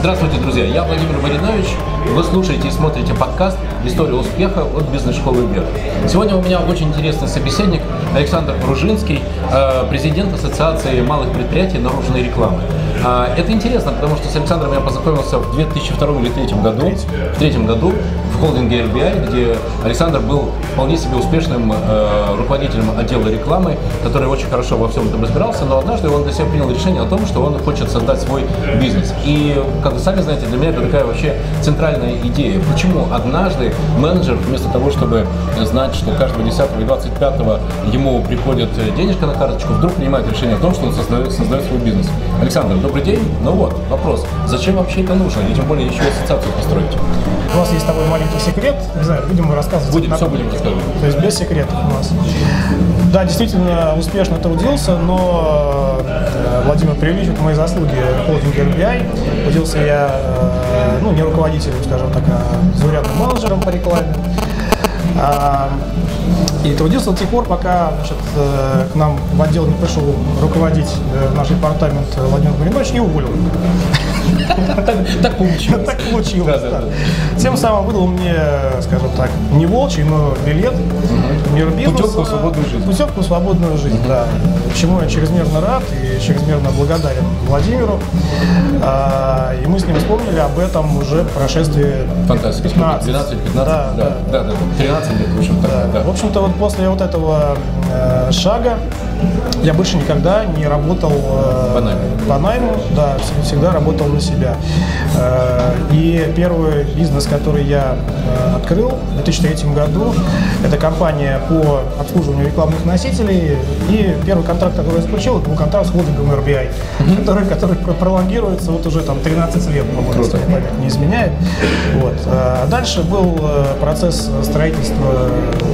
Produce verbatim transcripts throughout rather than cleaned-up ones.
Здравствуйте, друзья! Я Владимир Маринович. Вы слушаете и смотрите подкаст «История успеха» от Бизнес-школы «ВВЕРХ». Сегодня у меня очень интересный собеседник Александр Ружинский, президент Ассоциации малых предприятий наружной рекламы. Это интересно, потому что с Александром я познакомился в две тысячи втором или две тысячи третьем году, в третьем году в холдинге эр би ай, где Александр был вполне себе успешным руководителем отдела рекламы, который очень хорошо во всем этом разбирался, но однажды он для себя принял решение о том, что он хочет создать свой бизнес. И, как вы сами знаете, для меня это такая вообще центральная идея. Почему однажды менеджер, вместо того, чтобы знать, что каждого десятого и двадцать пятого ему приходит денежка на карточку, вдруг принимает решение о том, что он создает, создает свой бизнес. Александр, добрый день. Ну вот, вопрос. Зачем вообще это нужно? И тем более еще ассоциацию построить. У нас есть такой маленький секрет. Не знаю, будем мы рассказывать. Будем, все будем рассказывать. То есть без секретов у нас. Да, действительно, успешно трудился, но Владимир преувеличивает мои заслуги в холдинге эр би ай. Трудился я, ну, не руководителем, скажем так, а заурядным менеджером по рекламе. И трудился до тех пор, пока, значит, к нам в отдел не пришел руководить наш департамент Владимир Маринович, не уволил. Так получилось. Так получилось. Тем самым выдал мне, скажем так, не волчий, но билет, мир бизнеса. Путевку в свободную жизнь. Путевку в свободную жизнь, да. Чему я чрезмерно рад и чрезмерно благодарен Владимиру. И мы с ним вспомнили об этом уже в прошествии двенадцать-пятнадцать, да, да, да, тринадцать лет, в общем-то. Да. В общем-то, вот после вот этого э, шага я больше никогда не работал э, по найму. По найму, да, всегда работал на себя. Э, и первый бизнес, который я э, открыл в две тысячи третьем году, это компания по обслуживанию рекламных носителей. И первый контракт, который я заключил, это был контракт с холдингом эр би ай, mm-hmm. который, который пролонгируется вот уже там тринадцать лет, по-моему, если память не изменяет. Вот. А дальше был процесс строительства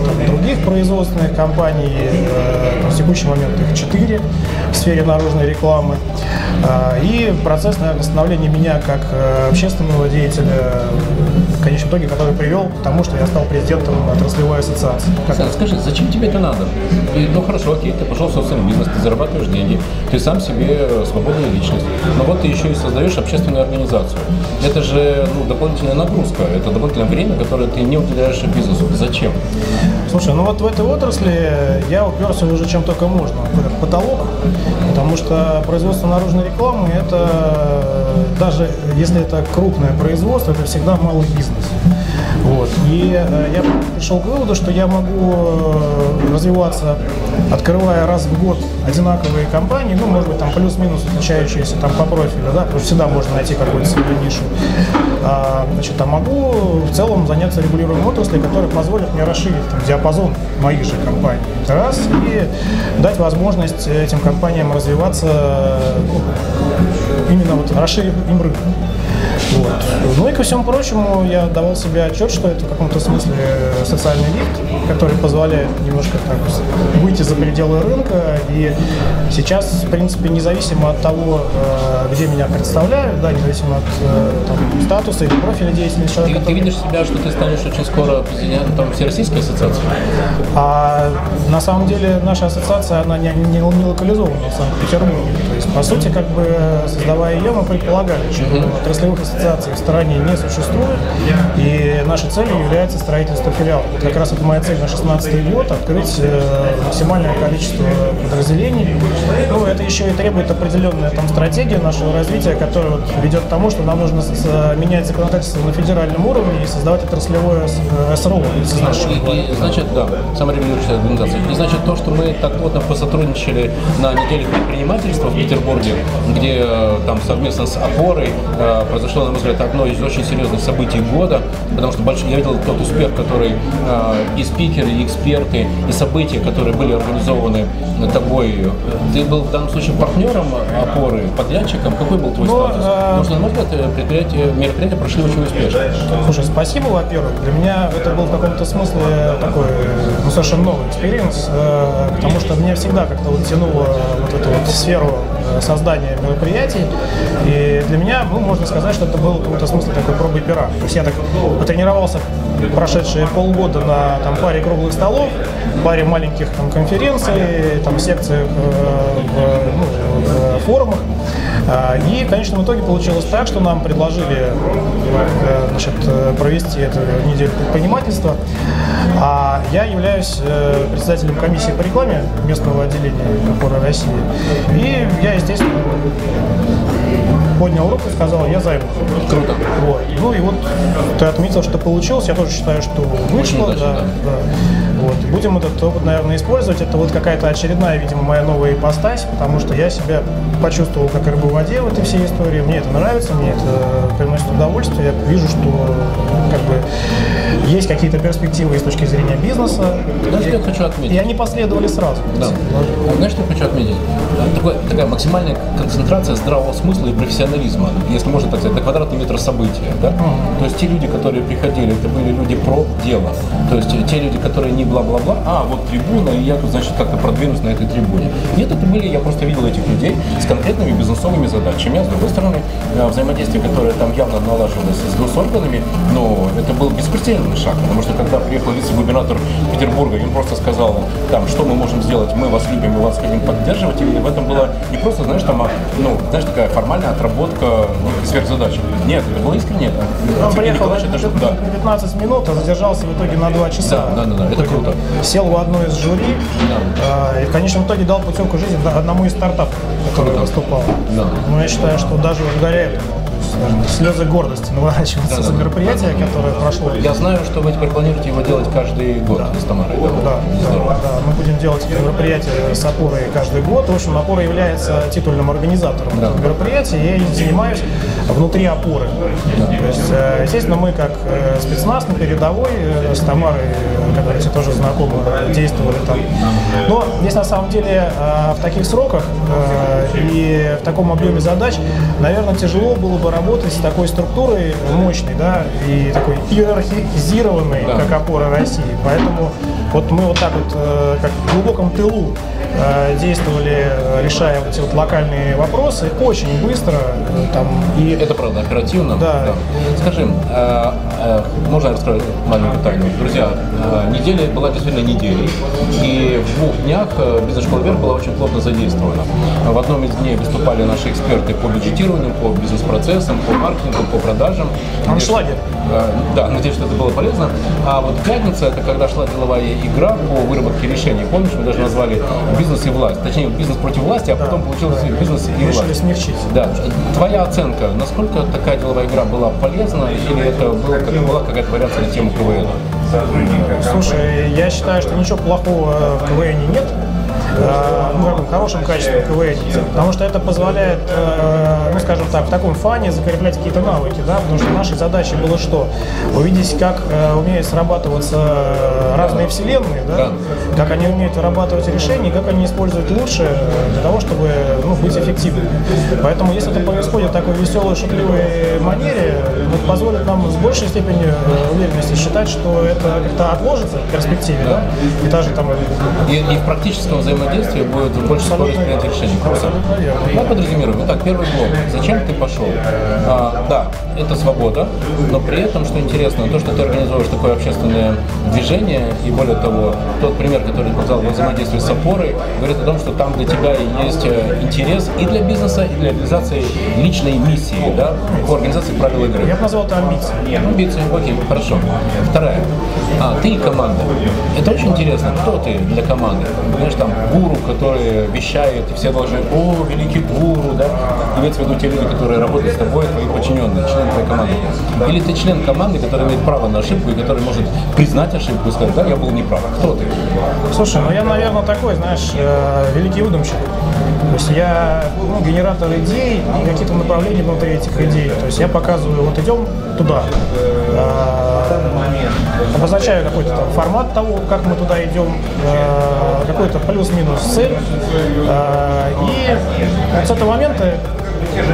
там других производственных компаний, э, в текущий момент их четыре в сфере наружной рекламы, э, и процесс, наверное, становления меня как э, общественного деятеля, в конечном итоге, который привел к тому, что я стал президентом отраслевой ассоциации. Александр, скажи, зачем тебе это надо? И, ну хорошо, окей, ты пошел в собственный бизнес, ты зарабатываешь деньги, ты сам себе свободная личность, но вот ты еще и создаешь общественную организацию. Это же, ну, дополнительная нагрузка, это дополнительное время, которое ты не уделяешь бизнесу. Зачем? Слушай, ну вот в этой отрасли я уперся уже чем только можно, в потолок, потому что производство наружной рекламы, это, даже если это крупное производство, это всегда малый бизнес. Вот. И э, я пришел к выводу, что я могу развиваться, открывая раз в год одинаковые компании, ну, может быть, там плюс-минус отличающиеся там по профилю, да, потому что всегда можно найти какую-то свою нишу. А, значит, а могу в целом заняться регулируемой отраслью, которая позволит мне расширить там диапазон моих же компаний. Это раз, и дать возможность этим компаниям развиваться, ну, именно вот расширив им рынок. Вот. Ну и ко всему прочему, я давал себе отчет, что это в каком-то смысле социальный лифт, который позволяет немножко так выйти за пределы рынка. И сейчас, в принципе, независимо от того, где меня представляют, да, независимо от там, статуса или профиля деятельности человека. Ты, который... ты видишь себя, что ты станешь очень скоро президентом Всероссийской ассоциации? А на самом деле наша ассоциация, она не, не, не локализована в Санкт-Петербурге. То есть, по сути, как бы создавая ее, мы предполагали, что mm-hmm. отраслевых ассоциаций в стране не существует, и нашей целью является строительство филиалов. Вот как раз это моя цель на шестнадцатый год – открыть э, максимальное количество подразделений. Ну, это еще и требует определенная там стратегия нашего развития, которая вот ведет к тому, что нам нужно с, менять законодательство на федеральном уровне и создавать отраслевое эс эр о. И, и, значит, да, саморегулирующая организация. И значит, то, что мы так плотно посотрудничали на неделе предпринимательства в Петербурге, где там совместно с Опорой э, произошло, на мой взгляд, одно из очень серьезных событий года, потому что больш... я видел тот успех, который э, и спикеры, и эксперты, и события, которые были организованы тобой. Ты был в данном случае партнером Опоры, подрядчиком. Какой был твой Но, статус? А... Потому что, на мой взгляд, предприятия, мероприятия прошли очень успешно. Слушай, спасибо, во-первых. Для меня это был в каком-то смысле такой, ну, совершенно новый экспириенс, э, потому что меня всегда как-то вот тянуло вот эту вот сферу создания мероприятий. И для меня, ну, можно сказать, что это был в каком-то смысле такой пробой пера. То есть я так потренировался прошедшие полгода на там, паре круглых столов, паре маленьких там, конференций, там, секций э, в, ну, в форумах. И в конечном итоге получилось так, что нам предложили значит, провести эту неделю предпринимательства. А я являюсь председателем комиссии по рекламе местного отделения Опоры России. И я, естественно, поднял руку и сказал, я займусь. Круто. Вот. Ну и вот ты отметил, что получилось. Я тоже считаю, что вышло. Очень да, удачно, да. Да. Вот. Будем этот опыт, наверное, использовать. Это вот какая-то очередная, видимо, моя новая ипостась, потому что я себя почувствовал как рыбу в воде в этой всей истории. Мне это нравится, мне это приносит удовольствие. Я вижу, что как бы, есть какие-то перспективы с точки зрения бизнеса. Знаешь, и, что я хочу отметить? И они последовали сразу. Да. Да. Знаешь, что я хочу отметить? Такое, такая максимальная концентрация здравого смысла и профессионализма, если можно так сказать, на квадратный метр события. Да? Mm-hmm. То есть те люди, которые приходили, это были люди про дело. То есть те люди, которые не бла-бла-бла, а вот трибуна, и я тут, значит, как-то продвинусь на этой трибуне. Нет, это были, я просто видел этих людей с конкретными бизнесовыми задачами. С другой стороны, взаимодействие, которое там явно налаживалось с госорганами, но это был беспрецедентный шаг, потому что когда приехал вице-губернатор Петербурга, он просто сказал там, что мы можем сделать, мы вас любим, мы вас хотим поддерживать, и в этом была не просто, знаешь, там, ну, знаешь, такая формальная отработка сверхзадач. Нет, это было искренне. Он приехал на пятнадцать минут, а задержался в итоге на два часа. Да, да, да, это круто. Сел в одно из жюри, да. И в конечном итоге дал путевку жизни одному из стартапов, который выступал. Да. Но я считаю, что даже благодаря этому слезы гордости наворачиваются да, за да, мероприятие, да, которое да, прошло. Я знаю, что вы теперь планируете его делать каждый год да. с Тамарой. Да, да, да, да, мы будем делать мероприятие с Опорой каждый год. В общем, Опора является титульным организатором да. этого мероприятия, я им занимаюсь внутри Опоры. Да. То есть, естественно, мы как спецназ на передовой с Тамарой, которые все тоже знакомы, действовали там. Но здесь на самом деле в таких сроках и в таком объеме задач, наверное, тяжело было бы работать с такой структурой мощной, да, и такой иерархизированной, да. как Опора России. Поэтому вот мы вот так вот, э, как в глубоком тылу э, действовали, решая вот эти вот локальные вопросы, очень быстро. Э, там, и... Это правда, оперативно. Да. Да. Скажи, э, э, можно я раскрою маленькую тайну? Друзья, э, неделя была действительно неделей, и в двух днях бизнес-школа «ВВЕРХ» была очень плотно задействована. В одном из дней выступали наши эксперты по бюджетированию, по бизнес-процессам, по маркетингу, по продажам. Аншлаги. Да, надеюсь, что это было полезно. А вот пятница – это когда шла деловая игра по выработке решений. Помнишь, мы даже назвали «Бизнес и власть». Точнее, «Бизнес против власти», а потом да, получилось да, «Бизнес и решили власть». Решили смягчить. Да. Твоя оценка, насколько такая деловая игра была полезна, или это было, как, была какая-то вариация на тему КВН? Слушай, я считаю, что ничего плохого в КВН нет. Ну, в хорошем качестве КВН, потому что это позволяет, ну, скажем так, в таком фане закреплять какие-то навыки, да, потому что нашей задачей было что? Увидеть, как умеют срабатываться разные вселенные, да, как они умеют вырабатывать решения, как они используют лучше для того, чтобы, ну, быть эффективными. Поэтому, если это происходит в такой веселой, шутливой манере, это позволит нам с большей степенью уверенности считать, что это как-то отложится в перспективе, да, и даже там... И, и в практическом взаимодействии действие будет больше скорость принятия решений. Я подрезюмирую. Итак, первый блок. Зачем ты пошел? А, да, это свобода, но при этом, что интересно, то, что ты организовываешь такое общественное движение, и более того, тот пример, который ты показал во взаимодействии с Опорой, говорит о том, что там для тебя есть интерес и для бизнеса, и для реализации личной миссии, да, по организации правил игры. Я бы назвал это амбицией. Нет, амбиции, окей, хорошо. Вторая. А, ты и команда. Это очень интересно. Кто ты для команды? Знаешь, там, гуру, который вещает, и все должны, о, великий гуру, да? Имеется в виду те люди, которые работают с тобой, твои подчиненные, члены твоей команды. Или ты член команды, который имеет право на ошибку и который может признать ошибку и сказать, да, я был неправ. Кто ты? Слушай, ну я, наверное, такой, знаешь, великий выдумщик. То есть я, ну, генератор идей и какие-то направления внутри этих идей. То есть я показываю, вот идем туда, обозначаю какой-то там формат того, как мы туда идем, какой-то плюс-минус цель. И вот с этого момента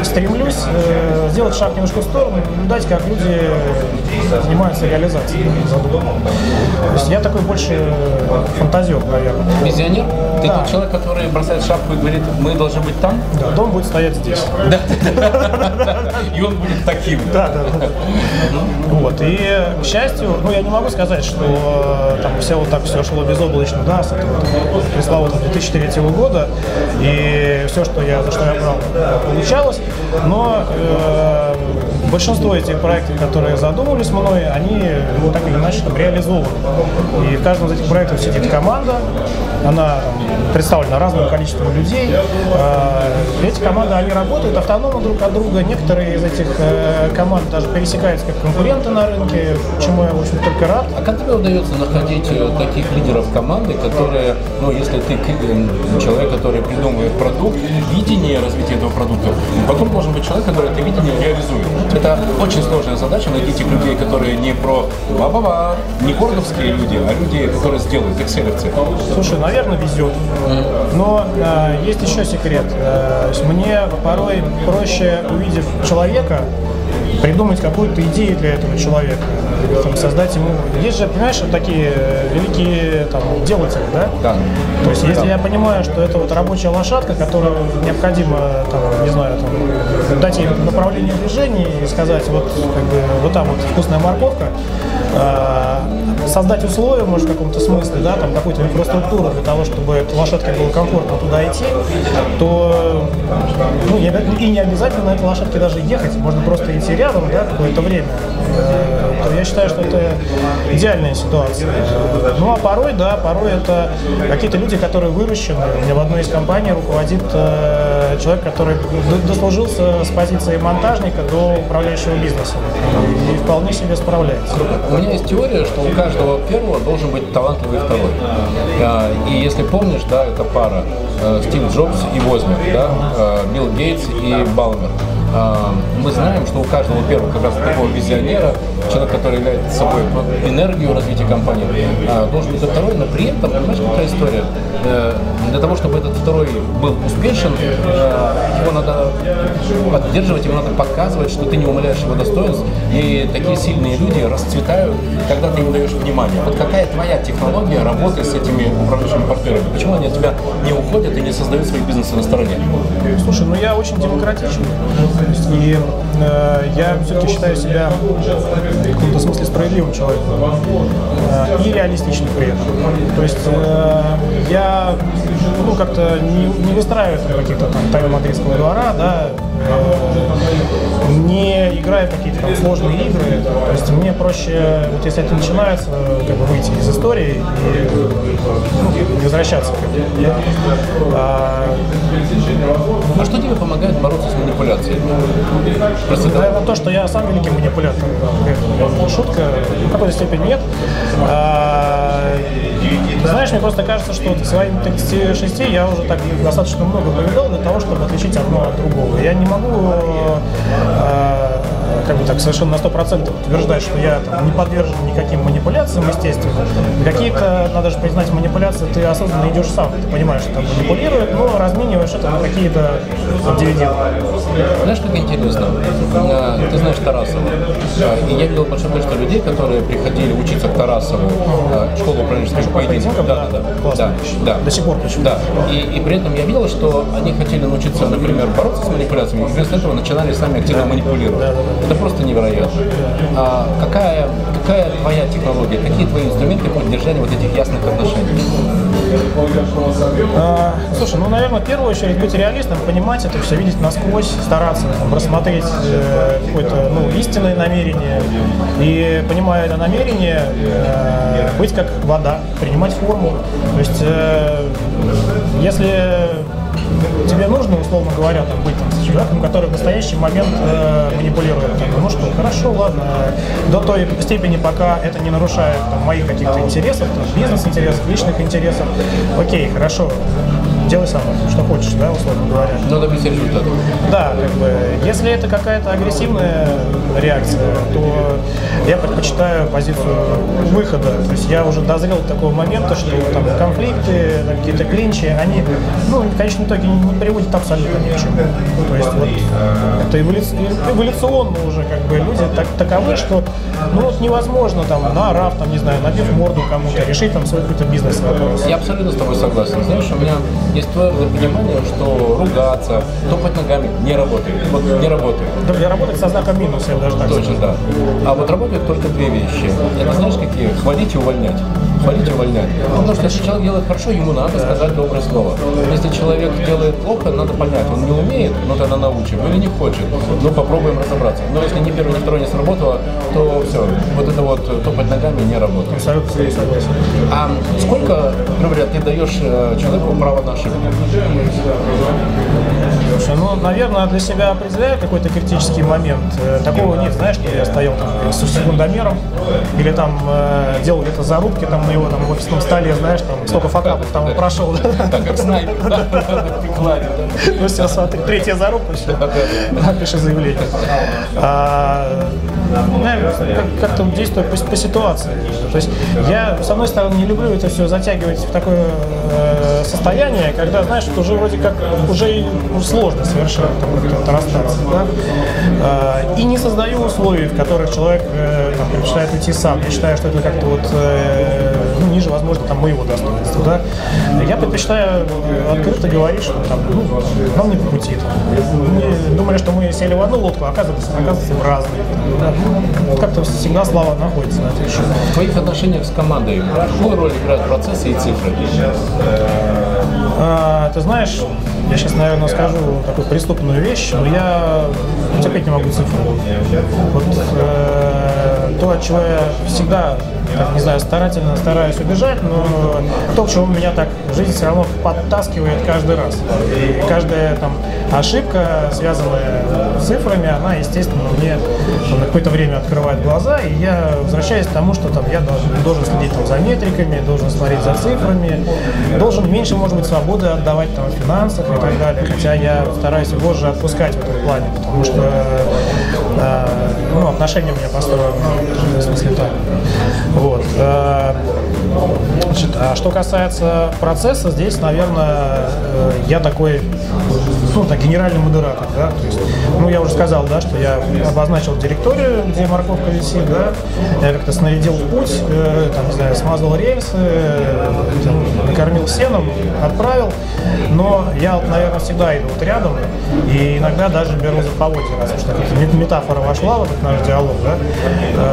стремлюсь э, сделать шаг немножко в сторону и наблюдать, как люди занимаются реализацией задумок. То есть я такой больше фантазер, наверное. Визионер? Ты да. тот человек, который бросает шапку и говорит, мы должны быть там? Да, дом будет стоять здесь. И он будет таким. Да, да. Вот. И, к счастью, ну я не могу сказать, что там все вот так все шло безоблачно, да, с этого пресловутого две тысячи третьего года, и все, что я, за что я брал, получалось, но э, большинство этих проектов, которые задумывались мной, они ну, так или иначе там, реализованы. И в каждом из этих проектов сидит команда, она там, представлена разным количеством людей. Э, эти команды, они работают автономно друг от друга, некоторые из этих э, команд даже пересекаются как конкуренты на рынке, чему я, в общем, только рад. А как тебе удается находить таких лидеров команды, которые, ну, если ты человек, который придумывает продукт, видение развития этого продукта, вокруг должен быть человек, который это видение реализует. Это очень сложная задача — найти тех людей, которые не про ба-ба-ба, не гордовские люди, а люди, которые сделают экселерцы. Слушай, наверное, везет. Но э, есть еще секрет. Э, мне порой проще, увидев человека, придумать какую-то идею для этого человека, там, создать ему. Есть же, понимаешь, такие великие там, делатели, да? Да. То есть, если да. я понимаю, что это вот рабочая лошадка, которую необходимо, там, не знаю, там, дать ей направление движения и сказать, вот, как бы, вот там вот вкусная морковка, создать условия, может, в каком-то смысле, да, там, какую-то инфраструктуру для того, чтобы лошадке было комфортно туда идти, то ну, и не обязательно на этой лошадке даже ехать, можно просто идти рядом, да, какое-то время. То я считаю, что это идеальная ситуация. Ну, а порой, да, порой это какие-то люди, которые выращены. У меня в одной из компаний руководит человек, который дослужился с позиции монтажника до управляющего бизнесом и вполне себе справляется. У меня есть теория, что у каждого первого должен быть талантливый второй. И если помнишь, да, это пара Стив Джобс и Возняк, да, Билл Гейтс и Балмер. Мы знаем, что у каждого первого как раз такого визионера, человек, который является собой энергию развития компании, должен быть второй, но при этом, понимаешь, какая история? Для того, чтобы этот второй был успешен, его надо поддерживать, ему надо показывать, что ты не умаляешь его достоинств, и такие сильные люди расцветают, когда ты им даешь внимание. Вот какая твоя технология работы с этими управляющими партнерами? Почему они от тебя не уходят и не создают свои бизнесы на стороне? Слушай, ну я очень демократичен. И э, я все-таки считаю себя в каком-то смысле справедливым человеком э, и реалистичным при этом. То есть э, я ну, как-то не, не выстраиваю каких-то там тайн мадридского двора, да, э, не играю в какие-то там сложные игры. То есть мне проще, вот если это начинается, как бы выйти из истории и ну, возвращаться. Как я, а, а что тебе помогает бороться с манипуляцией? Просто, наверное, то, что я сам великий манипулятор. Шутка, в какой-то степени нет. А, знаешь, мне просто кажется, что к своим тридцати шести я уже так достаточно много повидал для того, чтобы отличить одно от другого. Я не могу а, как бы так совершенно на сто процентов утверждать, что я там, не подвержен никаким манипуляциям, естественно. Какие-то, надо же признать, манипуляции ты осознанно идешь сам, ты понимаешь, что там манипулируют, но размениваешь это на какие-то дивиденды. Знаешь, как интересно, ты знаешь Тарасова, и я видел большое количество людей, которые приходили учиться к Тарасову, в школу управленческих поединков, да, да, да, да, до сих пор почему. Да, и, и при этом я видел, что они хотели научиться, например, бороться с манипуляциями, и вместо этого начинали сами активно да. манипулировать. Да, да, да. Это просто невероятно. А какая, какая твоя технология, какие твои инструменты поддержания вот этих ясных отношений? А, слушай, ну, наверное, в первую очередь быть реалистом, понимать это все, видеть насквозь, стараться там, рассмотреть э, какое-то ну, истинное намерение. И, понимая это намерение, э, быть как вода, принимать форму. То есть, э, если тебе нужно, условно говоря, там, быть там, с человеком, который в настоящий момент э, манипулирует. Ну что, хорошо, ладно, до той степени, пока это не нарушает там, моих каких-то интересов, бизнес-интересов, личных интересов, окей, хорошо. делай сам, что хочешь, да, условно говоря. Надо прийти к результату. Да, как бы, если это какая-то агрессивная реакция, то я предпочитаю позицию выхода. То есть я уже дозрел до такого момента, что там конфликты, какие-то клинчи, они, ну, в конечном итоге не приводят абсолютно ни к чему. То есть вот это эволюционно уже, как бы, люди так, таковы, что, ну, вот невозможно там на раф, там, не знаю, набив морду кому-то, решить там свой какой-то бизнес вопрос. Я абсолютно с тобой согласен. Знаешь, у меня есть твое понимание, что ругаться, топать ногами не работает. Вот не работает. Да, я работаю со знаком минус, я даже так точно, скажу. Да. А вот работают только две вещи. Это, знаешь, какие? Хвалить и увольнять. Хвалить и увольнять. Потому что если человек делает хорошо, ему надо сказать доброе слово. Если человек делает плохо, надо понять, он не умеет, но тогда научим, или не хочет, но попробуем разобраться. Но если ни первое, ни второе не сработало, то все, вот это вот топать ногами не работает. Абсолютно согласен. А сколько, например, ты даешь человеку право на ошибку? Слушай, ну, наверное, для себя определяю какой-то критический момент. Такого нет, знаешь, что я стоял там с секундомером или там делал где-то зарубки там на его там в офисном столе, знаешь, там столько факапов там он прошел. Так, как снайпер, да? Ты кладешь, да? Ну все, смотри, третья зарубка, все, напиши заявление. Как-то действую по ситуации. То есть я, с одной стороны, не люблю это все затягивать в такое состояние, когда, знаешь, уже вроде как уже сложно совершенно расстаться. Да? И не создаю условий, в которых человек там, решает уйти сам. Я считаю, что это как-то вот, ну, ниже, возможно, там, моего достоинства. Да? Я предпочитаю открыто говорить, что там, ну, нам не по пути. Мы думали, что мы сели в одну лодку, а оказывается, оказывается в разные. Да? Ну, как-то всегда слова находятся на этой шее. В твоих отношениях с командой какую роль играют процессы и цифры? А, ты знаешь, я сейчас, наверное, скажу такую преступную вещь, но я терпеть не могу цифру. Вот, э, то, от чего я всегда, так, не знаю, старательно стараюсь убежать, но то, к чему меня так жизнь все равно подтаскивает каждый раз. И каждая там ошибка, связанная с цифрами, она, естественно, мне на какое-то время открывает глаза, и я возвращаюсь к тому, что там я должен, должен следить там, за метриками, должен смотреть за цифрами, должен меньше, может быть, свободы отдавать там в финансах и так далее. Хотя я стараюсь его же отпускать в этом плане, потому что э, ну, отношения у меня построены, в смысле, так. Вот. Значит, а что касается процесса, здесь, наверное, я такой, ну, так, генеральный модератор, да, то есть, ну, я уже сказал, да, что я обозначил директорию, где морковка висит, да, я как-то снарядил путь, э, там, не знаю, смазал рельсы, э, накормил сеном, отправил, но я, наверное, всегда иду вот рядом и иногда даже беру за поводья, раз уж какая-то метафора вошла в этот наш диалог, да.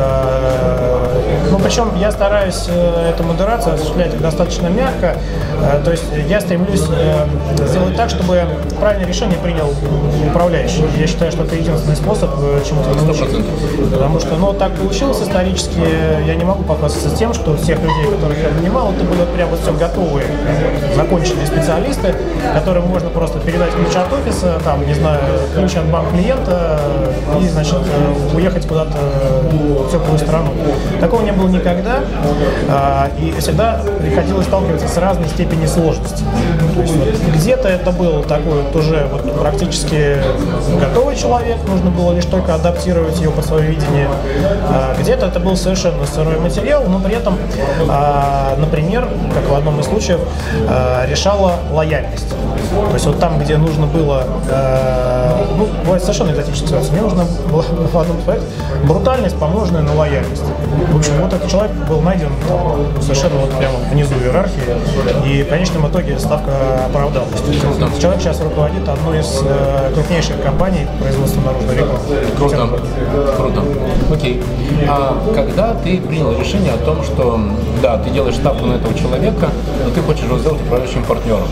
Ну, причем я стараюсь э, эту модерацию осуществлять достаточно мягко, э, то есть я стремлюсь э, сделать так, чтобы правильное решение принял управляющий. Я считаю, что это единственный способ э, чему-то научить. Потому что, ну, так получилось исторически, я не могу похвастаться тем, что всех людей, которых я нанимал, это были прям вот все готовые, законченные специалисты, которым можно просто передать ключ от офиса, там, не знаю, ключ от банка клиента и, значит, э, уехать куда-то в теплую страну. Такого не было никогда, и всегда приходилось сталкиваться с разной степенью сложности. То есть, вот, где-то это был такой вот уже вот практически готовый человек, нужно было лишь только адаптировать его по своему видению. Где-то это был совершенно сырой материал, но при этом, например, как в одном из случаев, решала лояльность. То есть вот там, где нужно было, ну, бывает совершенно экзотическая ситуация, мне нужно было в одном проекте брутальность, помноженная на лояльность. В общем, вот этот человек был найден там, совершенно вот прямо внизу иерархии, и в конечном итоге ставка оправдалась. Человек сейчас руководит одной из э, крупнейших компаний производства наружной рекламы. Круто, круто. Окей. А когда ты принял решение о том, что да, ты делаешь ставку на этого человека, но ты хочешь его сделать управляющим партнером,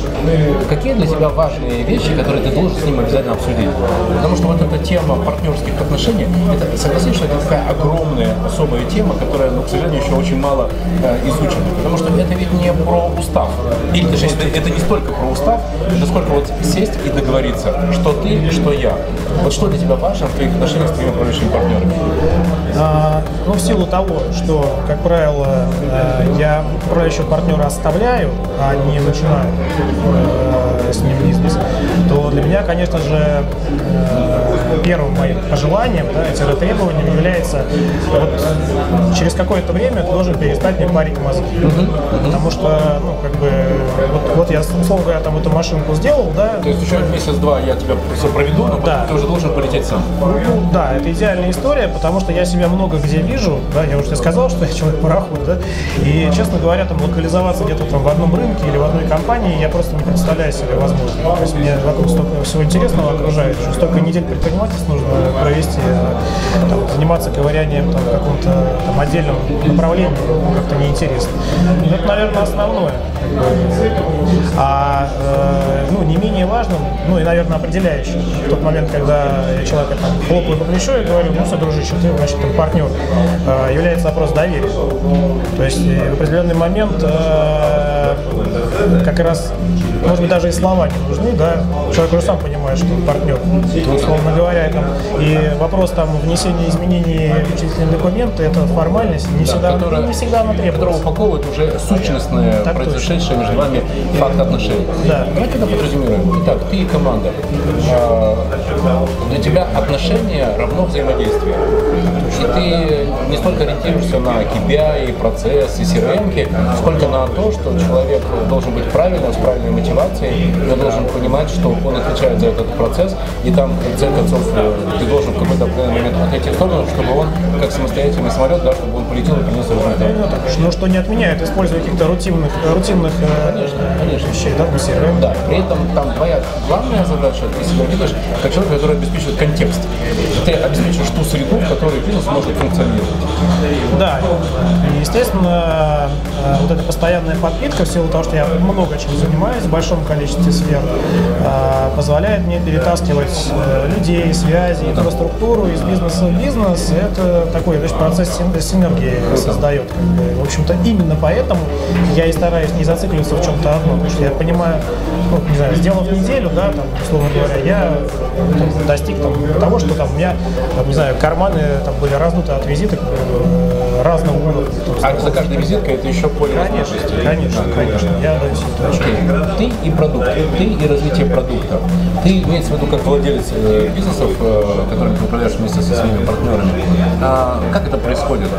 какие для тебя важные вещи, которые ты должен с ним обязательно обсудить? Потому что вот эта тема партнерских отношений, это, согласись, что это такая огромная особая тема, которая, ну, к сожалению, еще очень мало э, изучена. Потому что это ведь не про устав. Или даже это, это не столько про устав, это сколько вот сесть и договориться, что ты, что я. Вот что для тебя важно в твоих отношениях с твоими управляющими партнерами? А, ну, в силу того, что, как правило, я управляющего партнера оставляю, а не начинаю. конечно же, первым моим пожеланием, да, требованием является, вот, через какое-то время ты должен перестать мне парить мозги. Mm-hmm. Потому что, ну, как бы, вот, вот я, условно говоря, там эту машинку сделал, да. То есть еще месяц-два я тебя все проведу, но да. потом ты уже должен полететь сам. Ну, да, это идеальная история, потому что я себя много где вижу, да, я уже тебе сказал, что я человек-пароход, да, и, честно говоря, там локализоваться где-то там в одном рынке или в одной компании я просто не представляю себе возможности. То есть мне вокруг столько всего интересного окружает, что столько недель предпринимательств нужно провести, там, заниматься ковырянием там, в каком-то там, отдельном направлении, ну, как-то неинтересно. И это, наверное, основное. А э, ну, не менее важным, ну и, наверное, определяющим в тот момент, когда я человека там, хлопаю по плечу и говорю, ну что, дружище, ты, значит, там, партнер, э, является вопрос доверия. То есть в определенный момент э, как раз, может быть, даже и слова не нужны, да, человек уже сам понимает, что он партнер, условно говоря, там, и вопрос там внесения изменений в учительные документы, это формальность, не, да, всегда, которая, не всегда она требуется. Которая упаковывает уже сущностное так произошедшее между вами факт отношений. Да. Давайте это подразумеваем. Итак, ты и команда. Для тебя отношения равно взаимодействию. И ты не столько ориентируешься на кей пи ай, процесс и си эр эм-ки, сколько на то, что человек должен быть правильным, с правильной мотивацией, ты должен понимать, что он отвечает за этот процесс, и там, в конце концов, ты должен в какой-то момент отойти в сторону, чтобы он, как самостоятельный самолет, да, чтобы он полетел и принес результат. Ну, что не отменяет использовать каких-то рутинных, рутинных конечно, э, конечно. вещей, да, в си эр эм. Да, при этом там твоя главная задача, ты себя видишь, как человек, который обеспечивает контекст. Ты обеспечиваешь ту среду, в которой бизнес может функционировать. Да, и, естественно, вот эта постоянная подпитка, в силу того, что я много чем занимаюсь, в большом количестве сфер, позволяет мне перетаскивать людей, связи, инфраструктуру из бизнеса в бизнес. Это такой, значит, процесс синергии создает. В общем-то, именно поэтому я и стараюсь не зацикливаться в чем-то одном, потому что я понимаю, ну, не знаю, сделав неделю, да, там, условно говоря, я там, достиг там, того, что там у меня, там, не знаю, карманы там, были раздуты от визиток разного уровня. А за каждой визиткой это еще поле возможностей? Конечно, да, конечно. Я даю ситуацию. Ты и продукт, ты и развитие продукта. Ты имеется в виду как владелец э, бизнесов, э, которыми ты управляешь вместе со своими партнерами. А, как это происходит?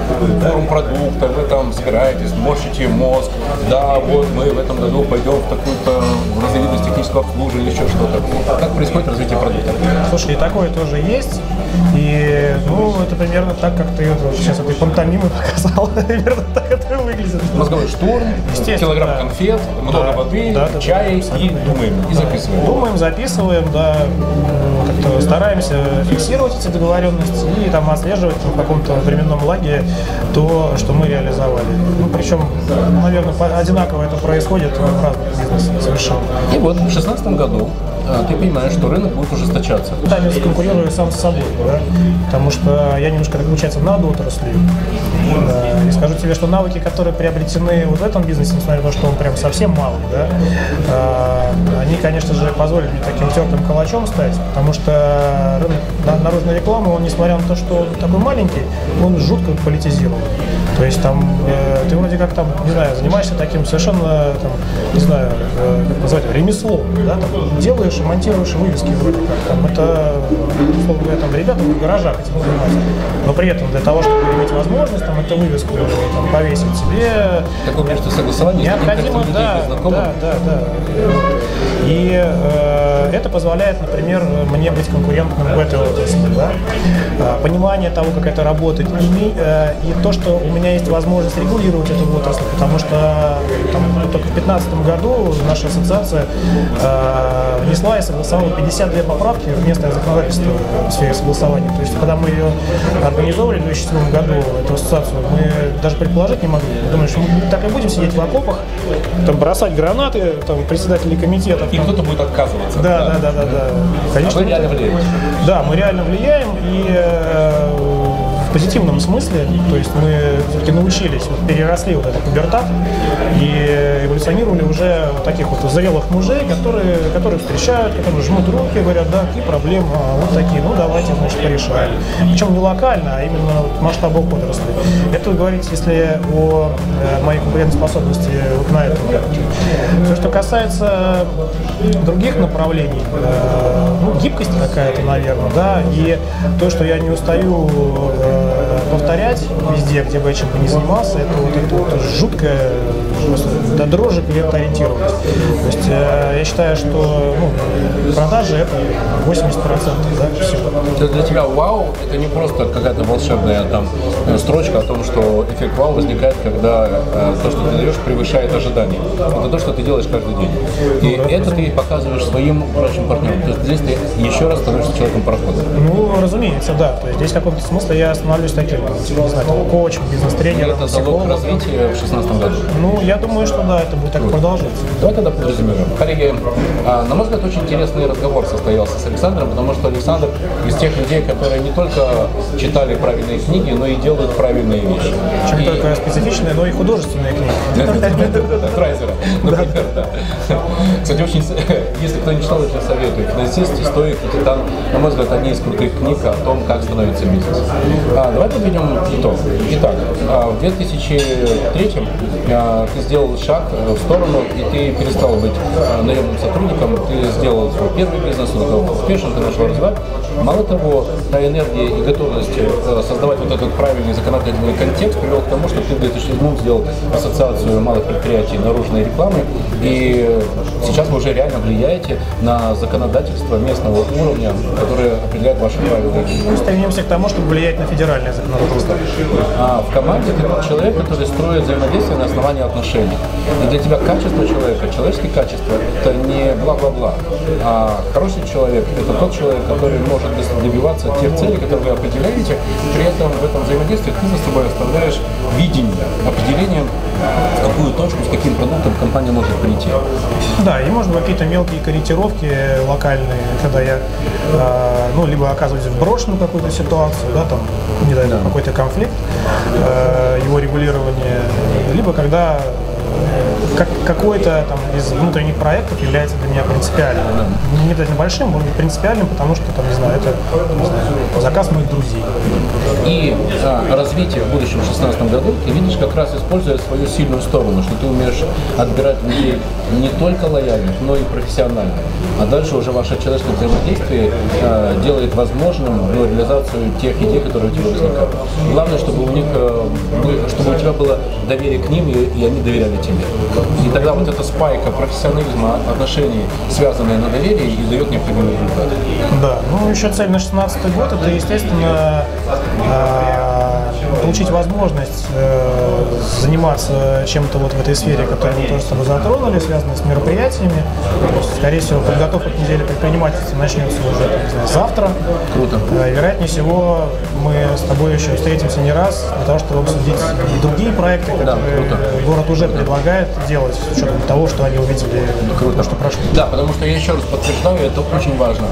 Форум продукта, вы там собираетесь, морщите мозг, да, вот мы в этом году пойдем в такую-то разновидность технического обслуживания или еще что-то. Как происходит развитие продукта? Слушай, и такое тоже есть. И, ну, это примерно так, как ты вот, сейчас этой пантомимы показал. Примерно так это выглядит. Мозговой штурм, килограмм да. конфет, много да. воды, да, да, чай да, да, и думаем, да. и записываем. Думаем, записываем, да, как-то стараемся фиксировать эти договоренности и там отслеживать в каком-то временном лаге то, что мы реализовали. Ну, причем, наверное, одинаково это происходит в разных бизнесах совершенно. И вот в две тысячи шестнадцатом году ты понимаешь, что рынок будет ужесточаться. Да, я конкурирую сам с собой, да? Потому что я немножко, так получается, над отраслью. И скажу тебе, что навыки, которые приобретены вот в этом бизнесе, несмотря на то, что он прям совсем малый, да, они, конечно же, позволят мне таким тертым калачом стать, потому что рынок наружной рекламы, он, несмотря на то, что он такой маленький, он жутко политизирован. То есть там э, ты вроде как там, не знаю, занимаешься таким совершенно, там, не знаю, э, как назвать, ремеслом, да, там, делаешь и монтируешь вывески вроде как, там, это, условно говоря, там, ребята в гаражах этим занимаются, но при этом для того, чтобы иметь возможность, там, эту вывеску там, повесить себе, такое между согласованием, необходимо, да, да, да, да, и э, это позволяет, например, мне быть конкурентным в этой области, да, понимание того, как это работает, и, э, и то, что у меня есть возможность регулировать эту отрасль, потому что там, только в две тысячи пятнадцатом году наша ассоциация э, внесла и согласовала пятьдесят две поправки в местное законодательство в сфере согласования. То есть, когда мы ее организовывали в две тысячи седьмом году, эту ассоциацию, мы даже предположить не могли. Мы думали, что мы так и будем сидеть в окопах, там, бросать гранаты, там, председателей комитетов. И кто-то будет отказываться. Да, да, да, да, да. Конечно, а вы реально влияете. Да, мы реально влияем, и э, в позитивном смысле, то есть мы все-таки научились, вот, переросли вот этот пубертат и эволюционировали уже вот таких вот зрелых мужей, которые, которые встречают, которые жмут руки, говорят, да, какие проблемы, вот такие, ну давайте, значит, порешаем. Причем не локально, а именно масштабы отрасли. Это говорить, если о моей конкурентоспособности вот на этом рынке. Все, что касается других направлений, ну, гибкость какая-то, наверное, да, и то, что я не устаю повторять везде, где бы я чем-то не занимался, это вот это вот жуткое, до дрожи клиентоориентированность. То есть я считаю, что ну, продажи — это восемьдесят процентов, да, всего. Это для тебя вау, это не просто какая-то волшебная там строчка о том, что эффект вау возникает, когда то, что ты даешь, превышает ожидания. Это то, что ты делаешь каждый день. И ну, это ты показываешь своим прочим партнерам. То есть здесь ты еще раз становишься человеком прохода. Ну, разумеется, да. То есть здесь в каком-то смысле я становлюсь таким, не знаю, коучем, бизнес-тренером. Это залог развития в шестнадцатом году. Ну, я думаю, что да, это будет так продолжаться. Давай тогда подразумеваем. Коллеги, на мой взгляд, очень интересный разговор состоялся с Александром, потому что Александр из тех людей, которые не только читали правильные книги, но и делают правильные вещи. Чем и... только специфичные, но и художественные книги. Трайзера. Кстати, очень, если кто не читал, очень советую. «Финансист», «Стоик» и «Титан», на мой взгляд, одни из крутых книг о том, как становится бизнес. А, давай подведем итог. Итак, в две тысячи третьем ты сделал шаг в сторону, и ты перестал быть наемным сотрудником, ты сделал свой первый бизнес, он был успешен, ты начал развивать. Мало того, та энергия и готовность создавать вот этот правильный законодательный контекст привел к тому, что ты в две тысячи седьмом сделал Ассоциацию малых предприятий наружной рекламы, и сейчас вы уже реально влияете на законодательство местного уровня, которое определяет ваши правила. Мы стремимся к тому, чтобы влиять на федеральное законодательство. А в команде ты человек, который строит взаимодействие на основании отношений. И для тебя качество человека, человеческие качества, это не бла-бла-бла, а хороший человек – это тот человек, который может добиваться тех целей, которые вы определяете, при этом в этом взаимодействии ты за собой оставляешь видение, определение, в какую точку, с каким продуктом компания может прийти. Да, и можно какие-то мелкие корректировки локальные, когда я э, ну, либо оказываюсь в брошенную какую-то ситуацию, да, там, не дай бог, какой-то конфликт, э, его регулирование, либо когда Как, какой-то там из внутренних проектов является для меня принципиальным. Не обязательно большим, может быть принципиальным, потому что, там, не знаю, это не знаю, заказ моих друзей. И а, развитие в будущем, в шестнадцатом году, ты видишь, как раз используя свою сильную сторону, что ты умеешь отбирать людей не только лояльных, но и профессиональных. А дальше уже ваше человеческое взаимодействие а, делает возможным ну, реализацию тех идей, которые у тебя возникают. Главное, чтобы у них, чтобы у тебя было доверие к ним, и, и они доверяли тебе. И тогда вот эта спайка профессионализма, отношений, связанные на доверии, и дает необходимый результат. Да, ну еще цель на шестнадцатый год, это, естественно, получить возможность э, заниматься чем-то вот в этой сфере, которую мы тоже с тобой затронули, связанной с мероприятиями. Скорее всего, подготовка к неделе предпринимательства начнется уже так, не знаю, завтра. Круто. Э, вероятнее всего, мы с тобой еще встретимся не раз для того, чтобы обсудить и другие проекты, которые да, город уже круто предлагает делать, с учетом того, что они увидели, круто, то, что прошло. Да, потому что я еще раз подтверждаю, это очень важно.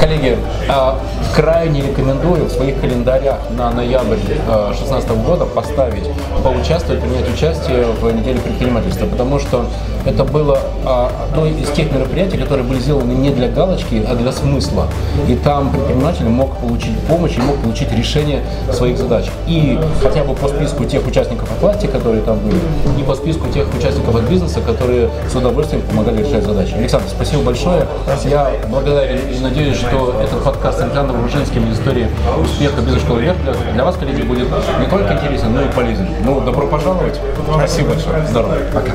Коллеги, э, крайне рекомендую в своих календарях на ноябрь э, шестнадцатого года поставить, поучаствовать, принять участие в неделе предпринимательства, потому что это было одно из тех мероприятий, которые были сделаны не для галочки, а для смысла. И там предприниматель мог получить помощь и мог получить решение своих задач. И хотя бы по списку тех участников от власти, которые там были, и по списку тех участников от бизнеса, которые с удовольствием помогали решать задачи. Александр, спасибо большое. Я благодарен и надеюсь, что этот подкаст с Александром Ружинским из истории успеха бизнес-школы «ВВЕРХ» для вас, коллеги, будет не только интересен, но и полезен. Ну, добро пожаловать. Спасибо большое. Здорово. Пока.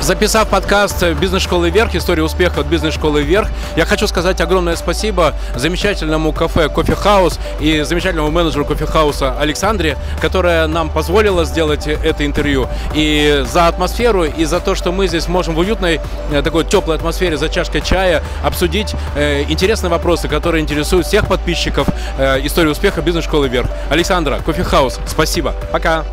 Записав подкаст «Бизнес-школы "ВВЕРХ", история успеха от «Бизнес-школы "ВВЕРХ», я хочу сказать огромное спасибо замечательному кафе «Кофе Хаус» и замечательному менеджеру «Кофе Хауса» Александре, которая нам позволила сделать это интервью. И за атмосферу, и за то, что мы здесь можем в уютной, такой теплой атмосфере за чашкой чая обсудить интересные вопросы, которые интересуют всех подписчиков истории успеха «Бизнес-школы "ВВЕРХ». Александра, «Кофе Хаус», спасибо. Пока.